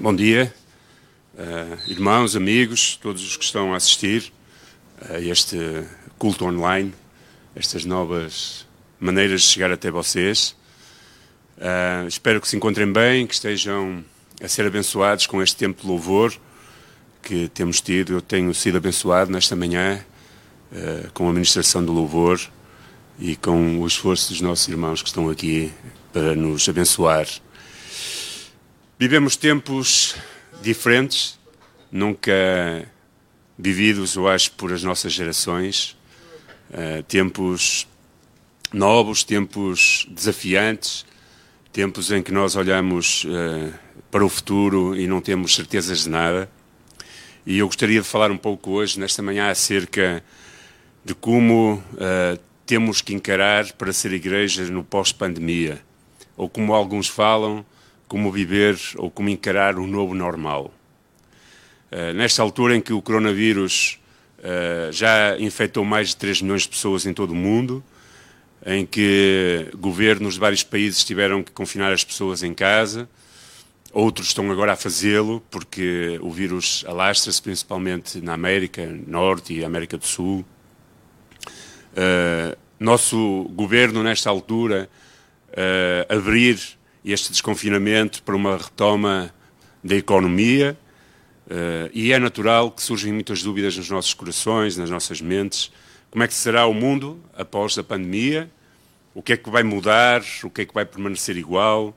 Bom dia, irmãos, amigos, todos os que estão a assistir a este culto online, estas novas maneiras de chegar até vocês. Espero que se encontrem bem, que estejam a ser abençoados com este tempo de louvor que temos tido. Eu tenho sido abençoado nesta manhã com a ministração do louvor e com o esforço dos nossos irmãos que estão aqui para nos abençoar. Vivemos tempos diferentes, nunca vividos, eu acho, por as nossas gerações. Tempos novos, tempos desafiantes, tempos em que nós olhamos para o futuro e não temos certezas de nada. E eu gostaria de falar um pouco hoje, nesta manhã, acerca de como temos que encarar para ser igreja no pós-pandemia, ou como alguns falam, como viver ou como encarar o novo normal. Nesta altura em que o coronavírus já infectou mais de 3 milhões de pessoas em todo o mundo, em que governos de vários países tiveram que confinar as pessoas em casa, outros estão agora a fazê-lo, porque o vírus alastra-se principalmente na América Norte e América do Sul. Nosso governo, nesta altura, abrir este desconfinamento para uma retoma da economia, e é natural que surgem muitas dúvidas nos nossos corações, nas nossas mentes. Como é que será o mundo após a pandemia? O que é que vai mudar? O que é que vai permanecer igual?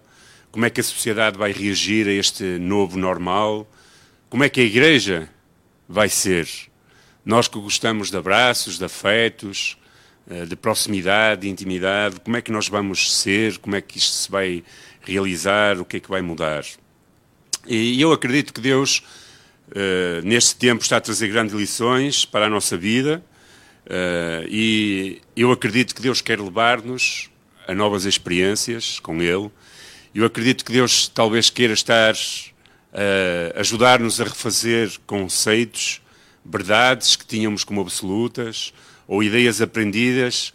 Como é que a sociedade vai reagir a este novo normal? Como é que a igreja vai ser? Nós que gostamos de abraços, de afetos, de proximidade, de intimidade, como é que nós vamos ser? Como é que isto se vai realizar? O que é que vai mudar? E eu acredito que Deus, neste tempo, está a trazer grandes lições para a nossa vida, e eu acredito que Deus quer levar-nos a novas experiências com Ele. Eu acredito que Deus talvez queira estar a ajudar-nos a refazer conceitos, verdades que tínhamos como absolutas ou ideias aprendidas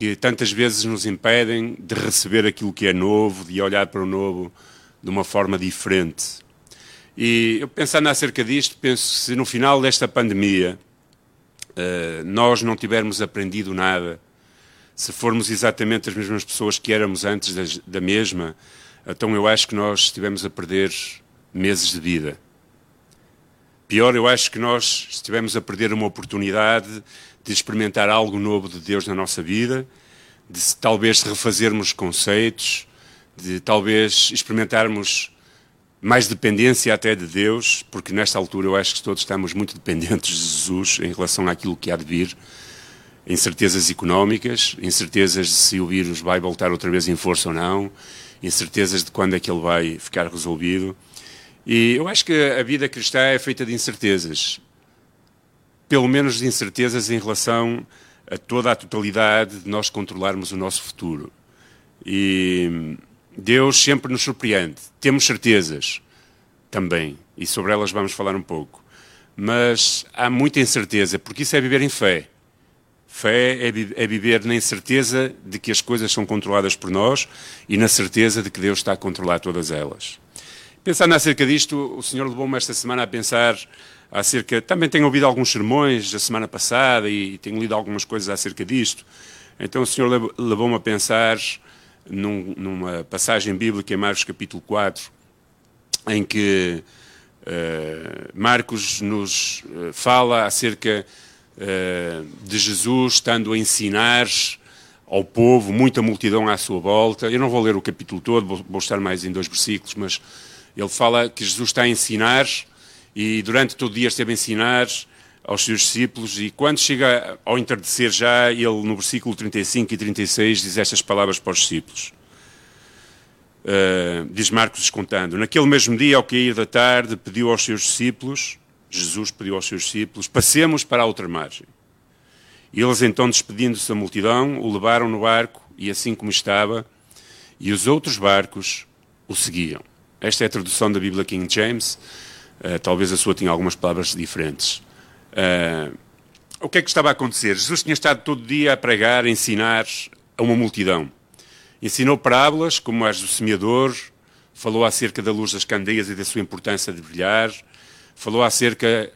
que tantas vezes nos impedem de receber aquilo que é novo, de olhar para o novo de uma forma diferente. E eu, pensando acerca disto, penso que se no final desta pandemia nós não tivermos aprendido nada, se formos exatamente as mesmas pessoas que éramos antes da mesma, então eu acho que nós estivemos a perder meses de vida. Pior, eu acho que nós estivemos a perder uma oportunidade de experimentar algo novo de Deus na nossa vida, de talvez refazermos conceitos, de talvez experimentarmos mais dependência até de Deus, porque nesta altura eu acho que todos estamos muito dependentes de Jesus em relação àquilo que há de vir. Incertezas económicas, incertezas de se o vírus vai voltar outra vez em força ou não, incertezas de quando é que ele vai ficar resolvido. E eu acho que a vida cristã é feita de incertezas, pelo menos de incertezas em relação a toda a totalidade de nós controlarmos o nosso futuro. E Deus sempre nos surpreende. Temos certezas também, e sobre elas vamos falar um pouco. Mas há muita incerteza, porque isso é viver em fé. Fé é viver na incerteza de que as coisas são controladas por nós e na certeza de que Deus está a controlar todas elas. Pensando acerca disto, o Senhor levou-me esta semana a pensar acerca... Também tenho ouvido alguns sermões da semana passada e tenho lido algumas coisas acerca disto. Então o Senhor levou-me a pensar numa passagem bíblica em Marcos capítulo 4, em que Marcos nos fala acerca de Jesus estando a ensinar ao povo, muita multidão à sua volta. Eu não vou ler o capítulo todo, vou estar mais em 2 versículos, mas... Ele fala que Jesus está a ensinar e durante todo o dia esteve a ensinar aos seus discípulos e quando chega ao entardecer já, ele no versículo 35 e 36 diz estas palavras para os discípulos. Diz Marcos contando, naquele mesmo dia, ao cair da tarde, Jesus pediu aos seus discípulos, passemos para a outra margem. E eles então, despedindo-se da multidão, o levaram no barco e assim como estava, e os outros barcos o seguiam. Esta é a tradução da Bíblia King James, talvez a sua tenha algumas palavras diferentes. O que é que estava a acontecer? Jesus tinha estado todo dia a pregar, a ensinar a uma multidão. Ensinou parábolas, como as do semeador, falou acerca da luz das candeias e da sua importância de brilhar, falou acerca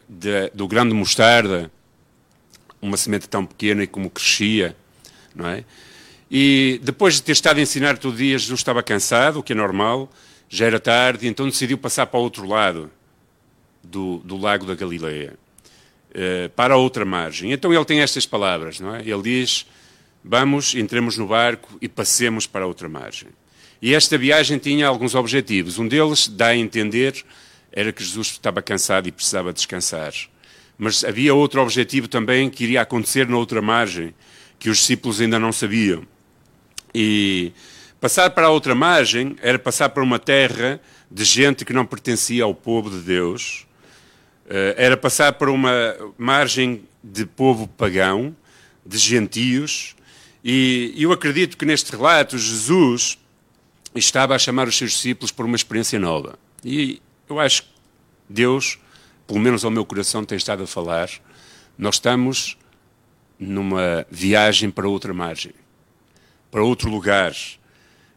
do grão de mostarda, uma semente tão pequena e como crescia, não é? E depois de ter estado a ensinar todo o dia, Jesus estava cansado, o que é normal, já era tarde, então decidiu passar para o outro lado do lago da Galileia, para a outra margem. Então ele tem estas palavras, não é? Ele diz, vamos, entremos no barco e passemos para a outra margem. E esta viagem tinha alguns objetivos. Um deles, dá a entender, era que Jesus estava cansado e precisava descansar. Mas havia outro objetivo também que iria acontecer na outra margem, que os discípulos ainda não sabiam. E passar para a outra margem era passar para uma terra de gente que não pertencia ao povo de Deus, era passar para uma margem de povo pagão, de gentios, e eu acredito que neste relato Jesus estava a chamar os seus discípulos por uma experiência nova. E eu acho que Deus, pelo menos ao meu coração, tem estado a falar. Nós estamos numa viagem para outra margem, para outro lugar.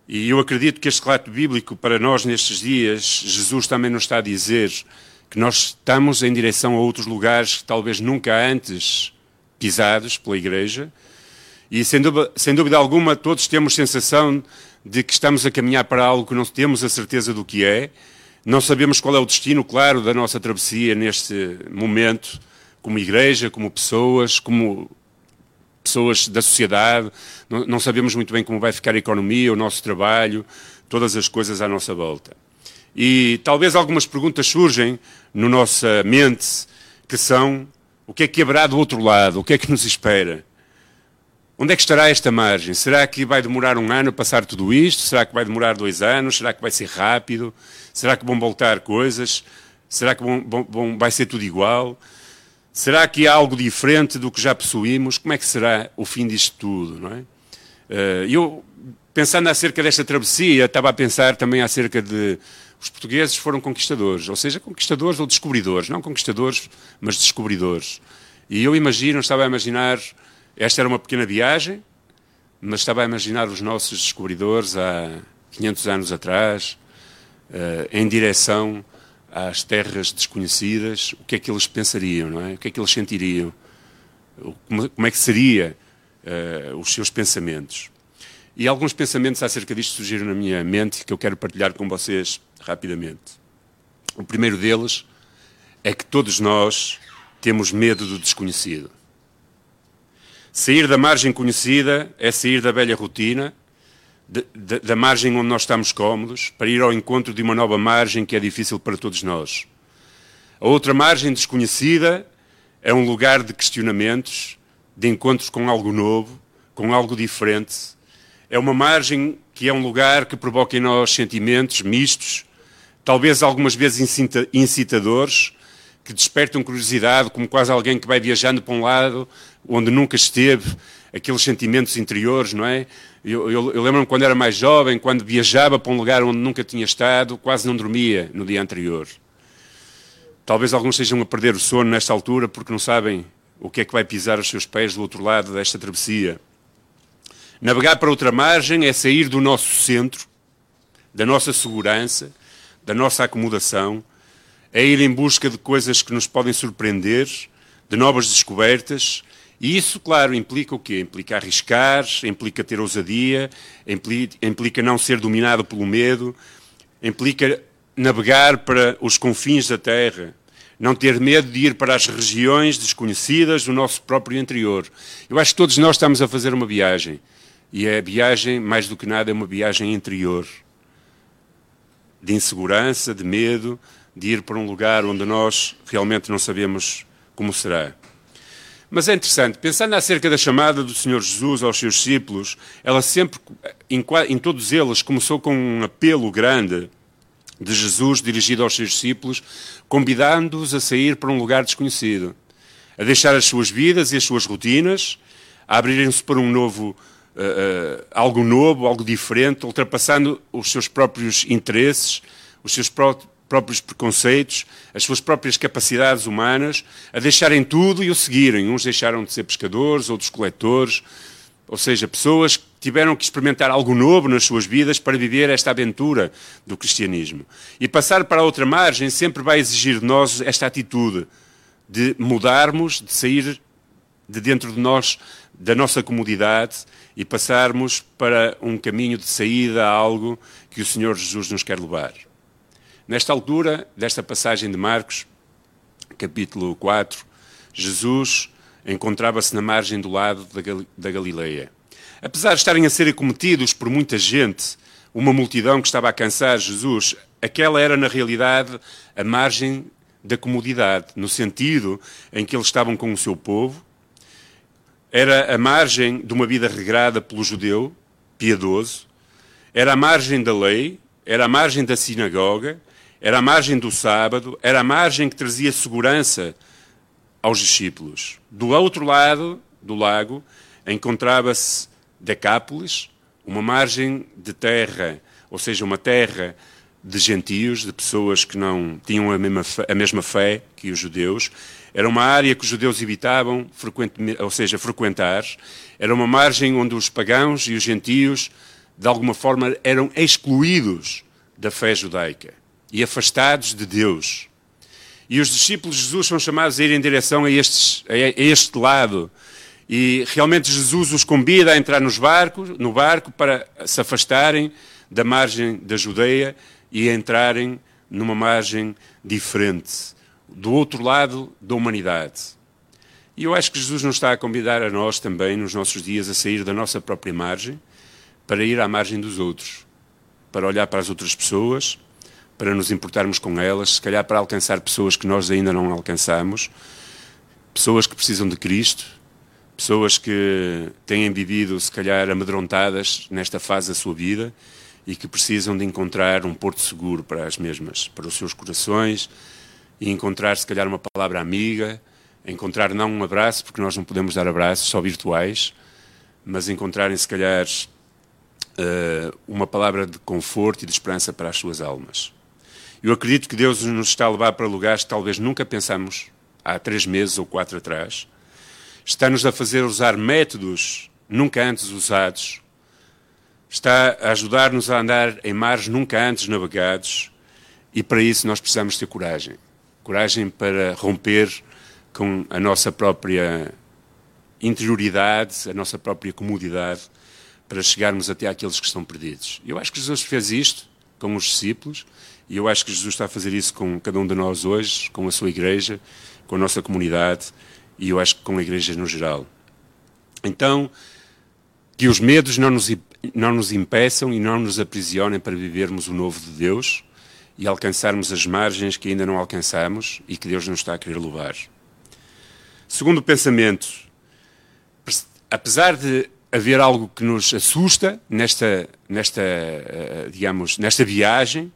E eu acredito que este relato bíblico, para nós nestes dias, Jesus também nos está a dizer que nós estamos em direção a outros lugares que talvez nunca antes pisados pela Igreja. E sem dúvida alguma todos temos sensação de que estamos a caminhar para algo que não temos a certeza do que é. Não sabemos qual é o destino, claro, da nossa travessia neste momento, como Igreja, como pessoas da sociedade. Não sabemos muito bem como vai ficar a economia, o nosso trabalho, todas as coisas à nossa volta. E talvez algumas perguntas surgem na nossa mente, que são: o que é que haverá do outro lado? O que é que nos espera? Onde é que estará esta margem? Será que vai demorar um ano a passar tudo isto? Será que vai demorar 2 anos? Será que vai ser rápido? Será que vão voltar coisas? Será que vai ser tudo igual? Será que há algo diferente do que já possuímos? Como é que será o fim disto tudo, não é? Eu, pensando acerca desta travessia, estava a pensar também acerca de... Os portugueses foram conquistadores, ou seja, conquistadores ou descobridores. Não conquistadores, mas descobridores. E eu estava a imaginar... Esta era uma pequena viagem, mas estava a imaginar os nossos descobridores há 500 anos atrás, em direção às terras desconhecidas. O que é que eles pensariam, não é? O que é que eles sentiriam? Como é que seria os seus pensamentos? E alguns pensamentos acerca disto surgiram na minha mente, que eu quero partilhar com vocês rapidamente. O primeiro deles é que todos nós temos medo do desconhecido. Sair da margem conhecida é sair da velha rotina, da margem onde nós estamos cómodos, para ir ao encontro de uma nova margem que é difícil para todos nós. A outra margem desconhecida é um lugar de questionamentos, de encontros com algo novo, com algo diferente. É uma margem que é um lugar que provoca em nós sentimentos mistos, talvez algumas vezes incitadores, que despertam curiosidade, como quase alguém que vai viajando para um lado onde nunca esteve, aqueles sentimentos interiores, não é? Eu lembro-me quando era mais jovem, quando viajava para um lugar onde nunca tinha estado, quase não dormia no dia anterior. Talvez alguns estejam a perder o sono nesta altura porque não sabem o que é que vai pisar os seus pés do outro lado desta travessia. Navegar para outra margem é sair do nosso centro, da nossa segurança, da nossa acomodação, é ir em busca de coisas que nos podem surpreender, de novas descobertas, e isso, claro, implica o quê? Implica arriscar, implica ter ousadia, implica não ser dominado pelo medo, implica navegar para os confins da terra, não ter medo de ir para as regiões desconhecidas do nosso próprio interior. Eu acho que todos nós estamos a fazer uma viagem, e a viagem, mais do que nada, é uma viagem interior, de insegurança, de medo, de ir para um lugar onde nós realmente não sabemos como será. Mas é interessante, pensando acerca da chamada do Senhor Jesus aos seus discípulos, ela sempre, em todos eles, começou com um apelo grande de Jesus dirigido aos seus discípulos, convidando-os a sair para um lugar desconhecido, a deixar as suas vidas e as suas rotinas, a abrirem-se para um novo, algo novo, algo diferente, ultrapassando os seus próprios interesses, os seus próprios preconceitos, as suas próprias capacidades humanas, a deixarem tudo e o seguirem. Uns deixaram de ser pescadores, outros coletores, ou seja, pessoas tiveram que experimentar algo novo nas suas vidas para viver esta aventura do cristianismo. E passar para a outra margem sempre vai exigir de nós esta atitude de mudarmos, de sair de dentro de nós, da nossa comodidade, e passarmos para um caminho de saída a algo que o Senhor Jesus nos quer levar. Nesta altura, desta passagem de Marcos, capítulo 4, Jesus encontrava-se na margem do lado da Galileia. Apesar de estarem a ser acometidos por muita gente, uma multidão que estava a cansar Jesus, aquela era, na realidade, a margem da comodidade, no sentido em que eles estavam com o seu povo. Era a margem de uma vida regrada pelo judeu, piedoso. Era a margem da lei, era a margem da sinagoga, era a margem do sábado, era a margem que trazia segurança aos discípulos. Do outro lado do lago encontrava-se Decápolis, uma margem de terra, ou seja, uma terra de gentios, de pessoas que não tinham a mesma fé que os judeus. Era uma área que os judeus evitavam, frequentar. Era uma margem onde os pagãos e os gentios, de alguma forma, eram excluídos da fé judaica e afastados de Deus. E os discípulos de Jesus são chamados a ir em direção a este lado. E realmente Jesus os convida a entrar no barco para se afastarem da margem da Judeia e entrarem numa margem diferente, do outro lado da humanidade. E eu acho que Jesus nos está a convidar a nós também, nos nossos dias, a sair da nossa própria margem para ir à margem dos outros, para olhar para as outras pessoas, para nos importarmos com elas, se calhar para alcançar pessoas que nós ainda não alcançamos, pessoas que precisam de Cristo, pessoas que têm vivido, se calhar, amedrontadas nesta fase da sua vida e que precisam de encontrar um porto seguro para as mesmas, para os seus corações, e encontrar, se calhar, uma palavra amiga, encontrar não um abraço, porque nós não podemos dar abraços, só virtuais, mas encontrarem, se calhar, uma palavra de conforto e de esperança para as suas almas. Eu acredito que Deus nos está a levar para lugares que talvez nunca pensámos há 3 meses ou 4 atrás. Está-nos a fazer usar métodos nunca antes usados. Está a ajudar-nos a andar em mares nunca antes navegados. E para isso nós precisamos ter coragem. Coragem para romper com a nossa própria interioridade, a nossa própria comodidade, para chegarmos até àqueles que estão perdidos. Eu acho que Jesus fez isto com os discípulos e eu acho que Jesus está a fazer isso com cada um de nós hoje, com a sua igreja, com a nossa comunidade, e eu acho que com a igreja no geral. Então, que os medos não nos impeçam e não nos aprisionem para vivermos o novo de Deus e alcançarmos as margens que ainda não alcançamos e que Deus nos está a querer levar. Segundo pensamento, apesar de haver algo que nos assusta nesta viagem,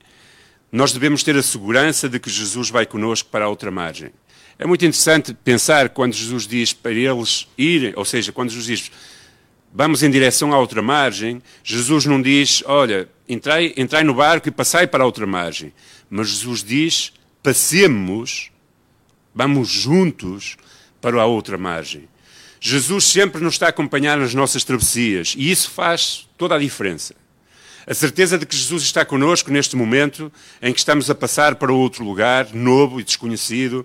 nós devemos ter a segurança de que Jesus vai connosco para a outra margem. É muito interessante pensar quando Jesus diz para eles irem, ou seja, quando Jesus diz vamos em direção à outra margem, Jesus não diz, olha, entrai no barco e passai para a outra margem. Mas Jesus diz, vamos juntos para a outra margem. Jesus sempre nos está a acompanhar nas nossas travessias e isso faz toda a diferença. A certeza de que Jesus está connosco neste momento em que estamos a passar para outro lugar, novo e desconhecido.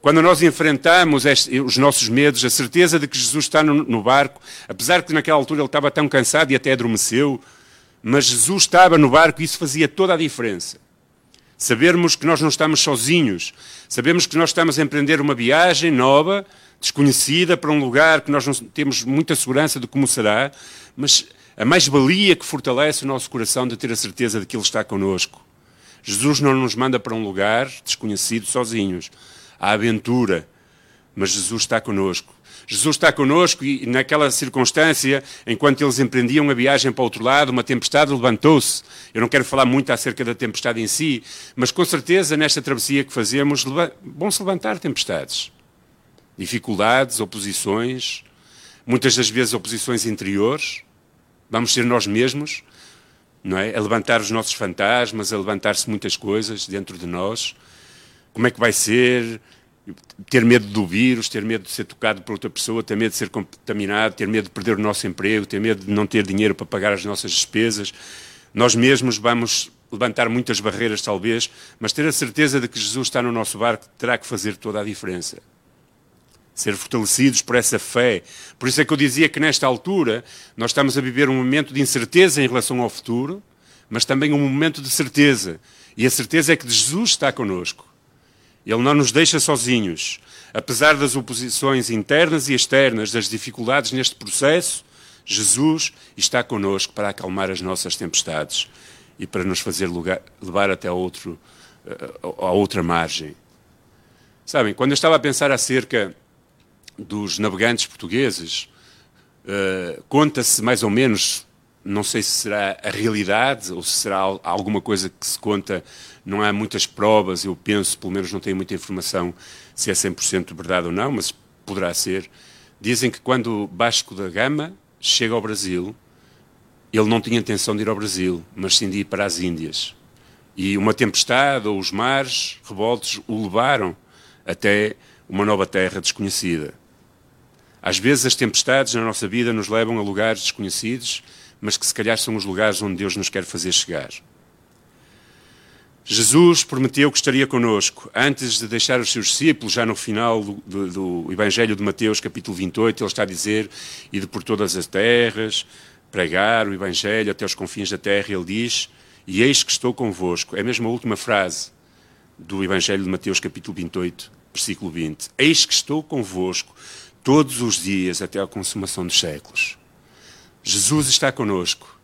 Quando nós enfrentamos os nossos medos, a certeza de que Jesus está no barco, apesar que naquela altura ele estava tão cansado e até adormeceu, mas Jesus estava no barco e isso fazia toda a diferença. Sabermos que nós não estamos sozinhos, sabemos que nós estamos a empreender uma viagem nova, desconhecida, para um lugar que nós não temos muita segurança de como será, mas a mais-valia que fortalece o nosso coração de ter a certeza de que Ele está connosco. Jesus não nos manda para um lugar desconhecido sozinhos, à aventura, mas Jesus está connosco. Jesus está connosco e naquela circunstância, enquanto eles empreendiam a viagem para o outro lado, uma tempestade levantou-se. Eu não quero falar muito acerca da tempestade em si, mas com certeza nesta travessia que fazemos vão-se levantar tempestades. Dificuldades, oposições, muitas das vezes oposições interiores. Vamos ser nós mesmos, não é? A levantar os nossos fantasmas, a levantar-se muitas coisas dentro de nós. Como é que vai ser? ter medo do vírus, ter medo de ser tocado por outra pessoa, ter medo de ser contaminado, ter medo de perder o nosso emprego, ter medo de não ter dinheiro para pagar as nossas despesas. Nós mesmos vamos levantar muitas barreiras, talvez, mas ter a certeza de que Jesus está no nosso barco terá que fazer toda a diferença. Ser fortalecidos por essa fé. Por isso é que eu dizia que nesta altura nós estamos a viver um momento de incerteza em relação ao futuro, mas também um momento de certeza. E a certeza é que Jesus está connosco. Ele não nos deixa sozinhos. Apesar das oposições internas e externas, das dificuldades neste processo, Jesus está connosco para acalmar as nossas tempestades e para nos fazer levar até a outra margem. Sabem, quando eu estava a pensar acerca dos navegantes portugueses, conta-se mais ou menos, não sei se será a realidade ou se será alguma coisa que se conta, não há muitas provas, eu penso, pelo menos não tenho muita informação se é 100% verdade ou não, mas poderá ser. Dizem que quando Vasco da Gama chega ao Brasil, ele não tinha intenção de ir ao Brasil, mas sim de ir para as Índias. E uma tempestade ou os mares revoltos o levaram até uma nova terra desconhecida. Às vezes as tempestades na nossa vida nos levam a lugares desconhecidos, mas que se calhar são os lugares onde Deus nos quer fazer chegar. Jesus prometeu que estaria connosco. Antes de deixar os seus discípulos, já no final do Evangelho de Mateus, capítulo 28, ele está a dizer, ide por todas as terras, pregar o Evangelho até os confins da terra, ele diz, e eis que estou convosco. É mesmo a última frase do Evangelho de Mateus, capítulo 28, versículo 20. Eis que estou convosco todos os dias até à consumação dos séculos. Jesus está connosco.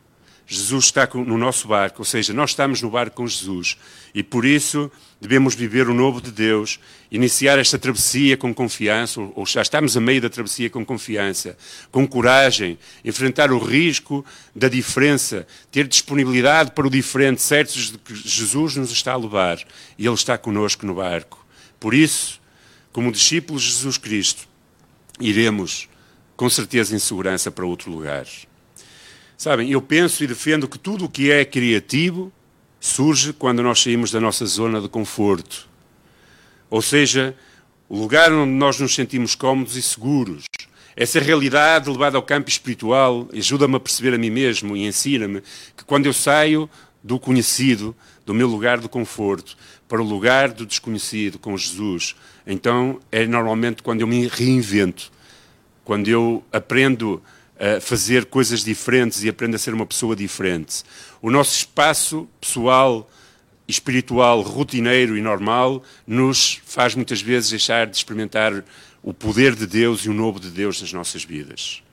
Jesus está no nosso barco, ou seja, nós estamos no barco com Jesus. E por isso devemos viver o novo de Deus, iniciar esta travessia com confiança, ou já estamos a meio da travessia com confiança, com coragem, enfrentar o risco da diferença, ter disponibilidade para o diferente, certos de que Jesus nos está a levar e Ele está connosco no barco. Por isso, como discípulos de Jesus Cristo, iremos, com certeza, em segurança para outro lugar. Sabem, eu penso e defendo que tudo o que é criativo surge quando nós saímos da nossa zona de conforto. Ou seja, o lugar onde nós nos sentimos cómodos e seguros. Essa realidade levada ao campo espiritual ajuda-me a perceber a mim mesmo e ensina-me que quando eu saio do conhecido, do meu lugar de conforto, para o lugar do desconhecido com Jesus, então é normalmente quando eu me reinvento, quando eu aprendo a fazer coisas diferentes e aprendo a ser uma pessoa diferente. O nosso espaço pessoal, espiritual, rotineiro e normal nos faz muitas vezes deixar de experimentar o poder de Deus e o novo de Deus nas nossas vidas.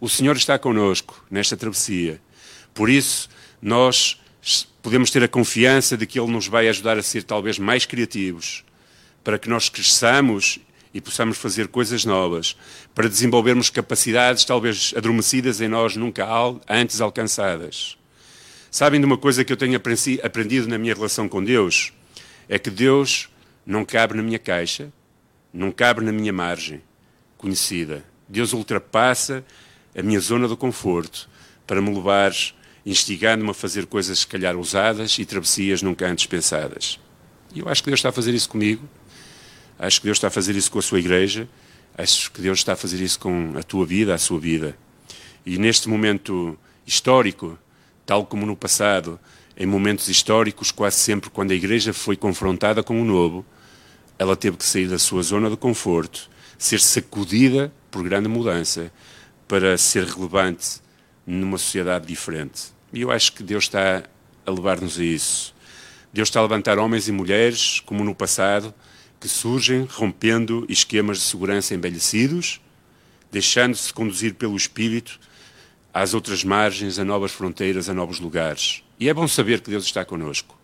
O Senhor está connosco nesta travessia, por isso nós podemos ter a confiança de que Ele nos vai ajudar a ser talvez mais criativos, para que nós cresçamos e possamos fazer coisas novas, para desenvolvermos capacidades talvez adormecidas em nós nunca antes alcançadas. Sabem de uma coisa que eu tenho aprendido na minha relação com Deus? É que Deus não cabe na minha caixa, não cabe na minha margem conhecida. Deus ultrapassa a minha zona do conforto para me levar, instigando-me a fazer coisas se calhar ousadas e travessias nunca antes pensadas. E eu acho que Deus está a fazer isso comigo, acho que Deus está a fazer isso com a sua igreja, acho que Deus está a fazer isso com a tua vida, a sua vida. E neste momento histórico, tal como no passado, em momentos históricos, quase sempre quando a igreja foi confrontada com o novo, ela teve que sair da sua zona de conforto, ser sacudida por grande mudança, para ser relevante numa sociedade diferente. E eu acho que Deus está a levar-nos a isso. Deus está a levantar homens e mulheres, como no passado, que surgem rompendo esquemas de segurança envelhecidos, deixando-se conduzir pelo Espírito às outras margens, a novas fronteiras, a novos lugares. E é bom saber que Deus está connosco.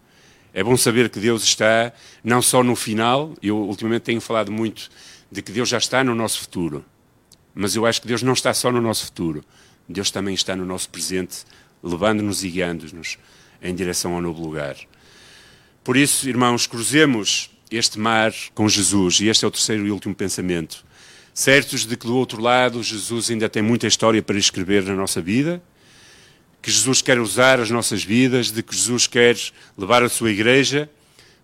É bom saber que Deus está não só no final, eu ultimamente tenho falado muito de que Deus já está no nosso futuro, mas eu acho que Deus não está só no nosso futuro. Deus também está no nosso presente, levando-nos e guiando-nos em direção ao novo lugar. Por isso, irmãos, cruzemos este mar com Jesus, e este é o terceiro e último pensamento. Certos de que do outro lado, Jesus ainda tem muita história para escrever na nossa vida, que Jesus quer usar as nossas vidas, de que Jesus quer levar a sua igreja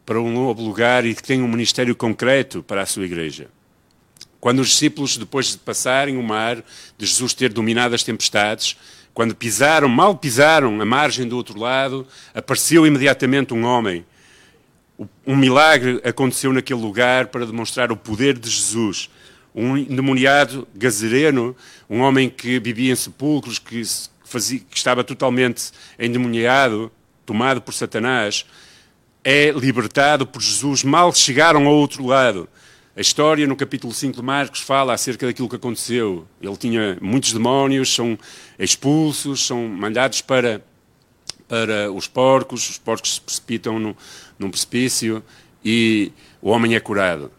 para um novo lugar e que tenha um ministério concreto para a sua igreja. Quando os discípulos, depois de passarem o mar, de Jesus ter dominado as tempestades, quando mal pisaram a margem do outro lado, apareceu imediatamente um homem. Um milagre aconteceu naquele lugar para demonstrar o poder de Jesus. Um endemoniado gazareno, um homem que vivia em sepulcros, que estava totalmente endemoniado, tomado por Satanás, é libertado por Jesus. Mal chegaram ao outro lado. A história no capítulo 5 de Marcos fala acerca daquilo que aconteceu. Ele tinha muitos demónios, são expulsos, são mandados para os porcos se precipitam num precipício e o homem é curado.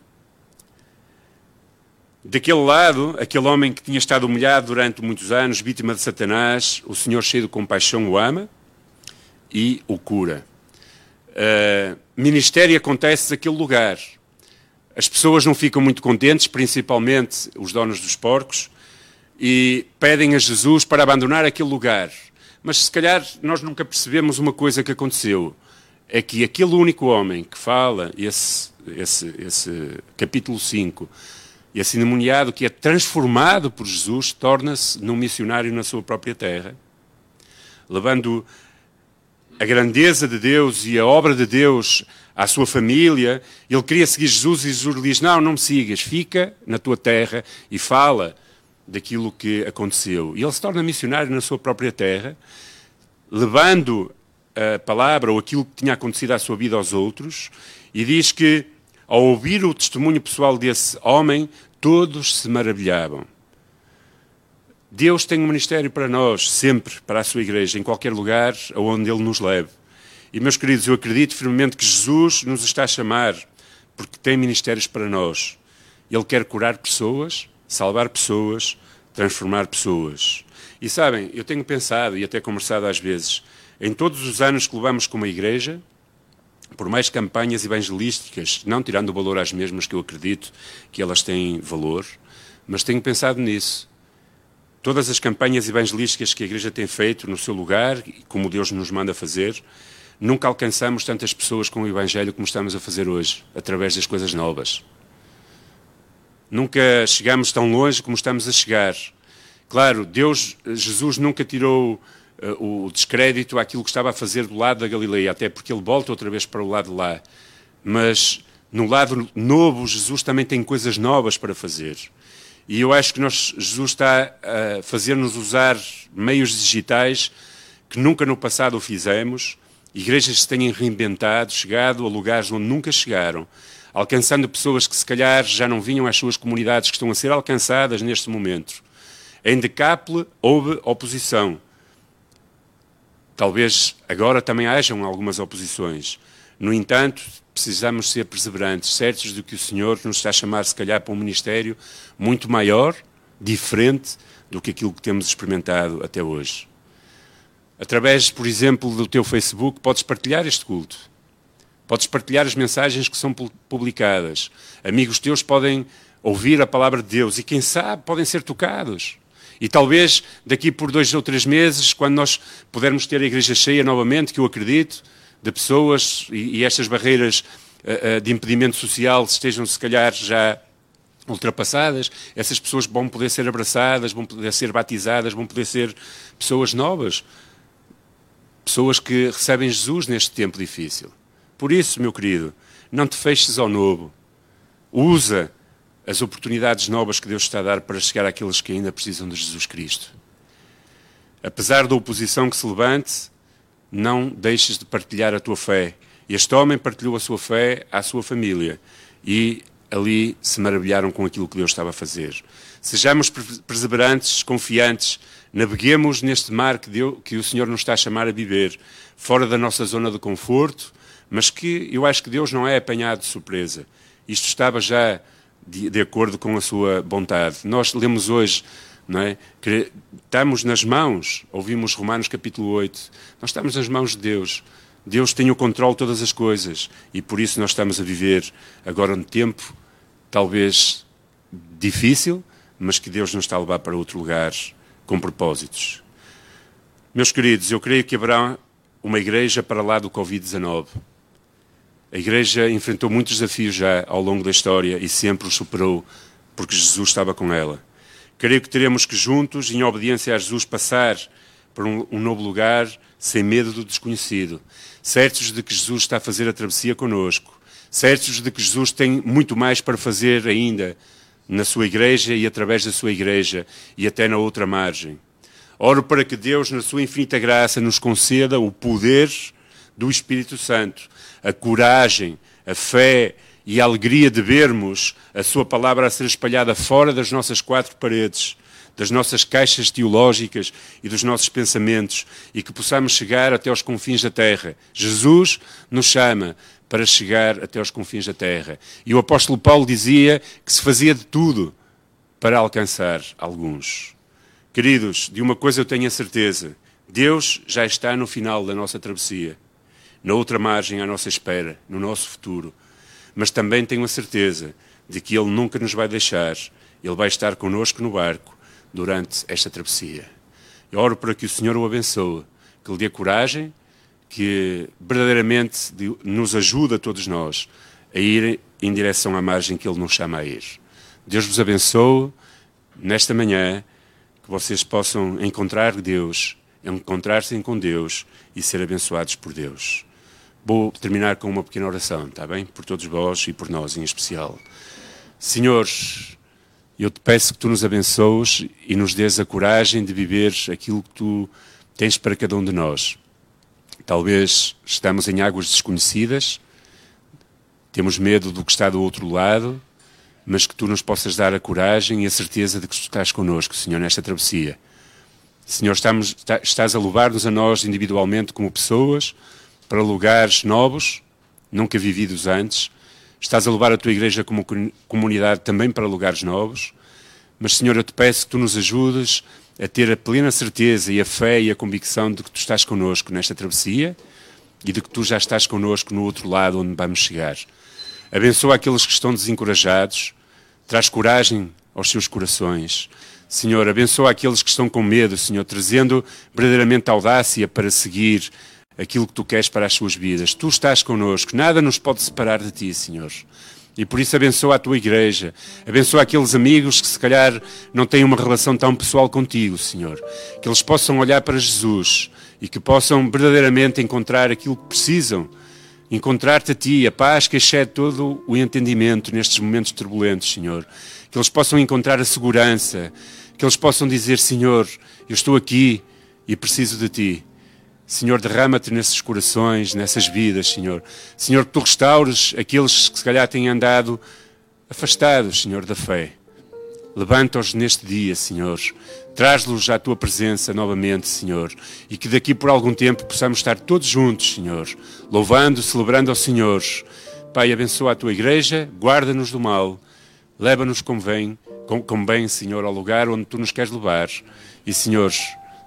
Daquele lado, aquele homem que tinha estado humilhado durante muitos anos, vítima de Satanás, o Senhor cheio de compaixão o ama e o cura. Ministério acontece naquele lugar. As pessoas não ficam muito contentes, principalmente os donos dos porcos, e pedem a Jesus para abandonar aquele lugar. Mas se calhar nós nunca percebemos uma coisa que aconteceu. É que aquele único homem que fala, esse capítulo 5, esse endemoniado que é transformado por Jesus, torna-se num missionário na sua própria terra, levando a grandeza de Deus e a obra de Deus à sua família. Ele queria seguir Jesus e Jesus lhe diz, não me sigas, fica na tua terra e fala daquilo que aconteceu. E ele se torna missionário na sua própria terra, levando a palavra ou aquilo que tinha acontecido à sua vida aos outros, e diz que, ao ouvir o testemunho pessoal desse homem, todos se maravilhavam. Deus tem um ministério para nós, sempre, para a sua igreja, em qualquer lugar aonde Ele nos leve. E, meus queridos, eu acredito firmemente que Jesus nos está a chamar, porque tem ministérios para nós. Ele quer curar pessoas, salvar pessoas, transformar pessoas. E sabem, eu tenho pensado e até conversado às vezes, em todos os anos que levamos como igreja, por mais campanhas evangelísticas, não tirando o valor às mesmas, que eu acredito que elas têm valor, mas tenho pensado nisso. Todas as campanhas evangelísticas que a igreja tem feito no seu lugar, como Deus nos manda fazer, nunca alcançamos tantas pessoas com o Evangelho como estamos a fazer hoje, através das coisas novas. Nunca chegamos tão longe como estamos a chegar. Claro, Jesus nunca tirou o descrédito àquilo que estava a fazer do lado da Galileia, até porque ele volta outra vez para o lado de lá. Mas no lado novo, Jesus também tem coisas novas para fazer. E eu acho que Jesus está a fazer-nos usar meios digitais que nunca no passado o fizemos. Igrejas se têm reinventado, chegado a lugares onde nunca chegaram, alcançando pessoas que se calhar já não vinham às suas comunidades, que estão a ser alcançadas neste momento. Em Decápole houve oposição. Talvez agora também hajam algumas oposições. No entanto, precisamos ser perseverantes, certos de que o Senhor nos está a chamar, se calhar, para um ministério muito maior, diferente do que aquilo que temos experimentado até hoje. Através, por exemplo, do teu Facebook, podes partilhar este culto. Podes partilhar as mensagens que são publicadas. Amigos teus podem ouvir a palavra de Deus e, quem sabe, podem ser tocados. E talvez, daqui por 2 ou 3 meses, quando nós pudermos ter a igreja cheia novamente, que eu acredito, de pessoas e estas barreiras de impedimento social estejam, se calhar, já ultrapassadas, essas pessoas vão poder ser abraçadas, vão poder ser batizadas, vão poder ser pessoas novas. Pessoas que recebem Jesus neste tempo difícil. Por isso, meu querido, não te feches ao novo. Usa as oportunidades novas que Deus está a dar para chegar àqueles que ainda precisam de Jesus Cristo. Apesar da oposição que se levante, não deixes de partilhar a tua fé. Este homem partilhou a sua fé à sua família e ali se maravilharam com aquilo que Deus estava a fazer. Sejamos perseverantes, confiantes, naveguemos neste mar que o Senhor nos está a chamar a viver, fora da nossa zona de conforto, mas que eu acho que Deus não é apanhado de surpresa. Isto estava já de acordo com a sua vontade. Nós lemos hoje, não é, que estamos nas mãos, ouvimos Romanos capítulo 8, nós estamos nas mãos de Deus. Deus tem o controle de todas as coisas e por isso nós estamos a viver agora um tempo talvez difícil, mas que Deus nos está a levar para outro lugar com propósitos. Meus queridos, eu creio que haverá uma igreja para lá do Covid-19. A Igreja enfrentou muitos desafios já ao longo da história e sempre os superou, porque Jesus estava com ela. Creio que teremos que juntos, em obediência a Jesus, passar para um novo lugar, sem medo do desconhecido, certos de que Jesus está a fazer a travessia connosco, certos de que Jesus tem muito mais para fazer ainda na sua Igreja e através da sua Igreja e até na outra margem. Oro para que Deus, na sua infinita graça, nos conceda o poder do Espírito Santo, a coragem, a fé e a alegria de vermos a sua palavra a ser espalhada fora das nossas quatro paredes, das nossas caixas teológicas e dos nossos pensamentos, e que possamos chegar até aos confins da terra. Jesus nos chama para chegar até aos confins da terra. E o apóstolo Paulo dizia que se fazia de tudo para alcançar alguns. Queridos, de uma coisa eu tenho a certeza: Deus já está no final da nossa travessia, na outra margem à nossa espera, no nosso futuro. Mas também tenho a certeza de que Ele nunca nos vai deixar. Ele vai estar connosco no barco durante esta travessia. Eu oro para que o Senhor o abençoe, que lhe dê coragem, que verdadeiramente nos ajude a todos nós a ir em direção à margem que Ele nos chama a ir. Deus vos abençoe nesta manhã, que vocês possam encontrar Deus, encontrar-se com Deus e ser abençoados por Deus. Vou terminar com uma pequena oração, está bem? Por todos vós e por nós em especial. Senhor, eu te peço que tu nos abençoes e nos dês a coragem de viver aquilo que tu tens para cada um de nós. Talvez estamos em águas desconhecidas, temos medo do que está do outro lado, mas que tu nos possas dar a coragem e a certeza de que tu estás connosco, Senhor, nesta travessia. Senhor, estás a levar-nos a nós individualmente como pessoas, para lugares novos, nunca vividos antes. Estás a levar a tua Igreja como comunidade também para lugares novos. Mas, Senhor, eu te peço que tu nos ajudes a ter a plena certeza e a fé e a convicção de que tu estás connosco nesta travessia e de que tu já estás connosco no outro lado onde vamos chegar. Abençoa aqueles que estão desencorajados, traz coragem aos seus corações. Senhor, abençoa aqueles que estão com medo, Senhor, trazendo verdadeiramente audácia para seguir aquilo que tu queres para as suas vidas. Tu estás connosco, nada nos pode separar de ti, Senhor. E por isso abençoa a tua Igreja, abençoa aqueles amigos que se calhar não têm uma relação tão pessoal contigo, Senhor. Que eles possam olhar para Jesus e que possam verdadeiramente encontrar aquilo que precisam, encontrar-te a ti, a paz que excede todo o entendimento nestes momentos turbulentos, Senhor. Que eles possam encontrar a segurança, que eles possam dizer: Senhor, eu estou aqui e preciso de ti. Senhor, derrama-te nesses corações, nessas vidas, Senhor. Senhor, que tu restaures aqueles que se calhar têm andado afastados, Senhor, da fé. Levanta-os neste dia, Senhor. Traz-los à tua presença novamente, Senhor. E que daqui por algum tempo possamos estar todos juntos, Senhor, louvando, celebrando ao Senhor. Pai, abençoa a tua Igreja, guarda-nos do mal. Leva-nos como bem, Senhor, ao lugar onde tu nos queres levar. E, Senhor,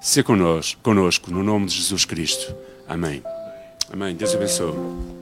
se connosco, no nome de Jesus Cristo. Amém. Amém. Deus abençoe.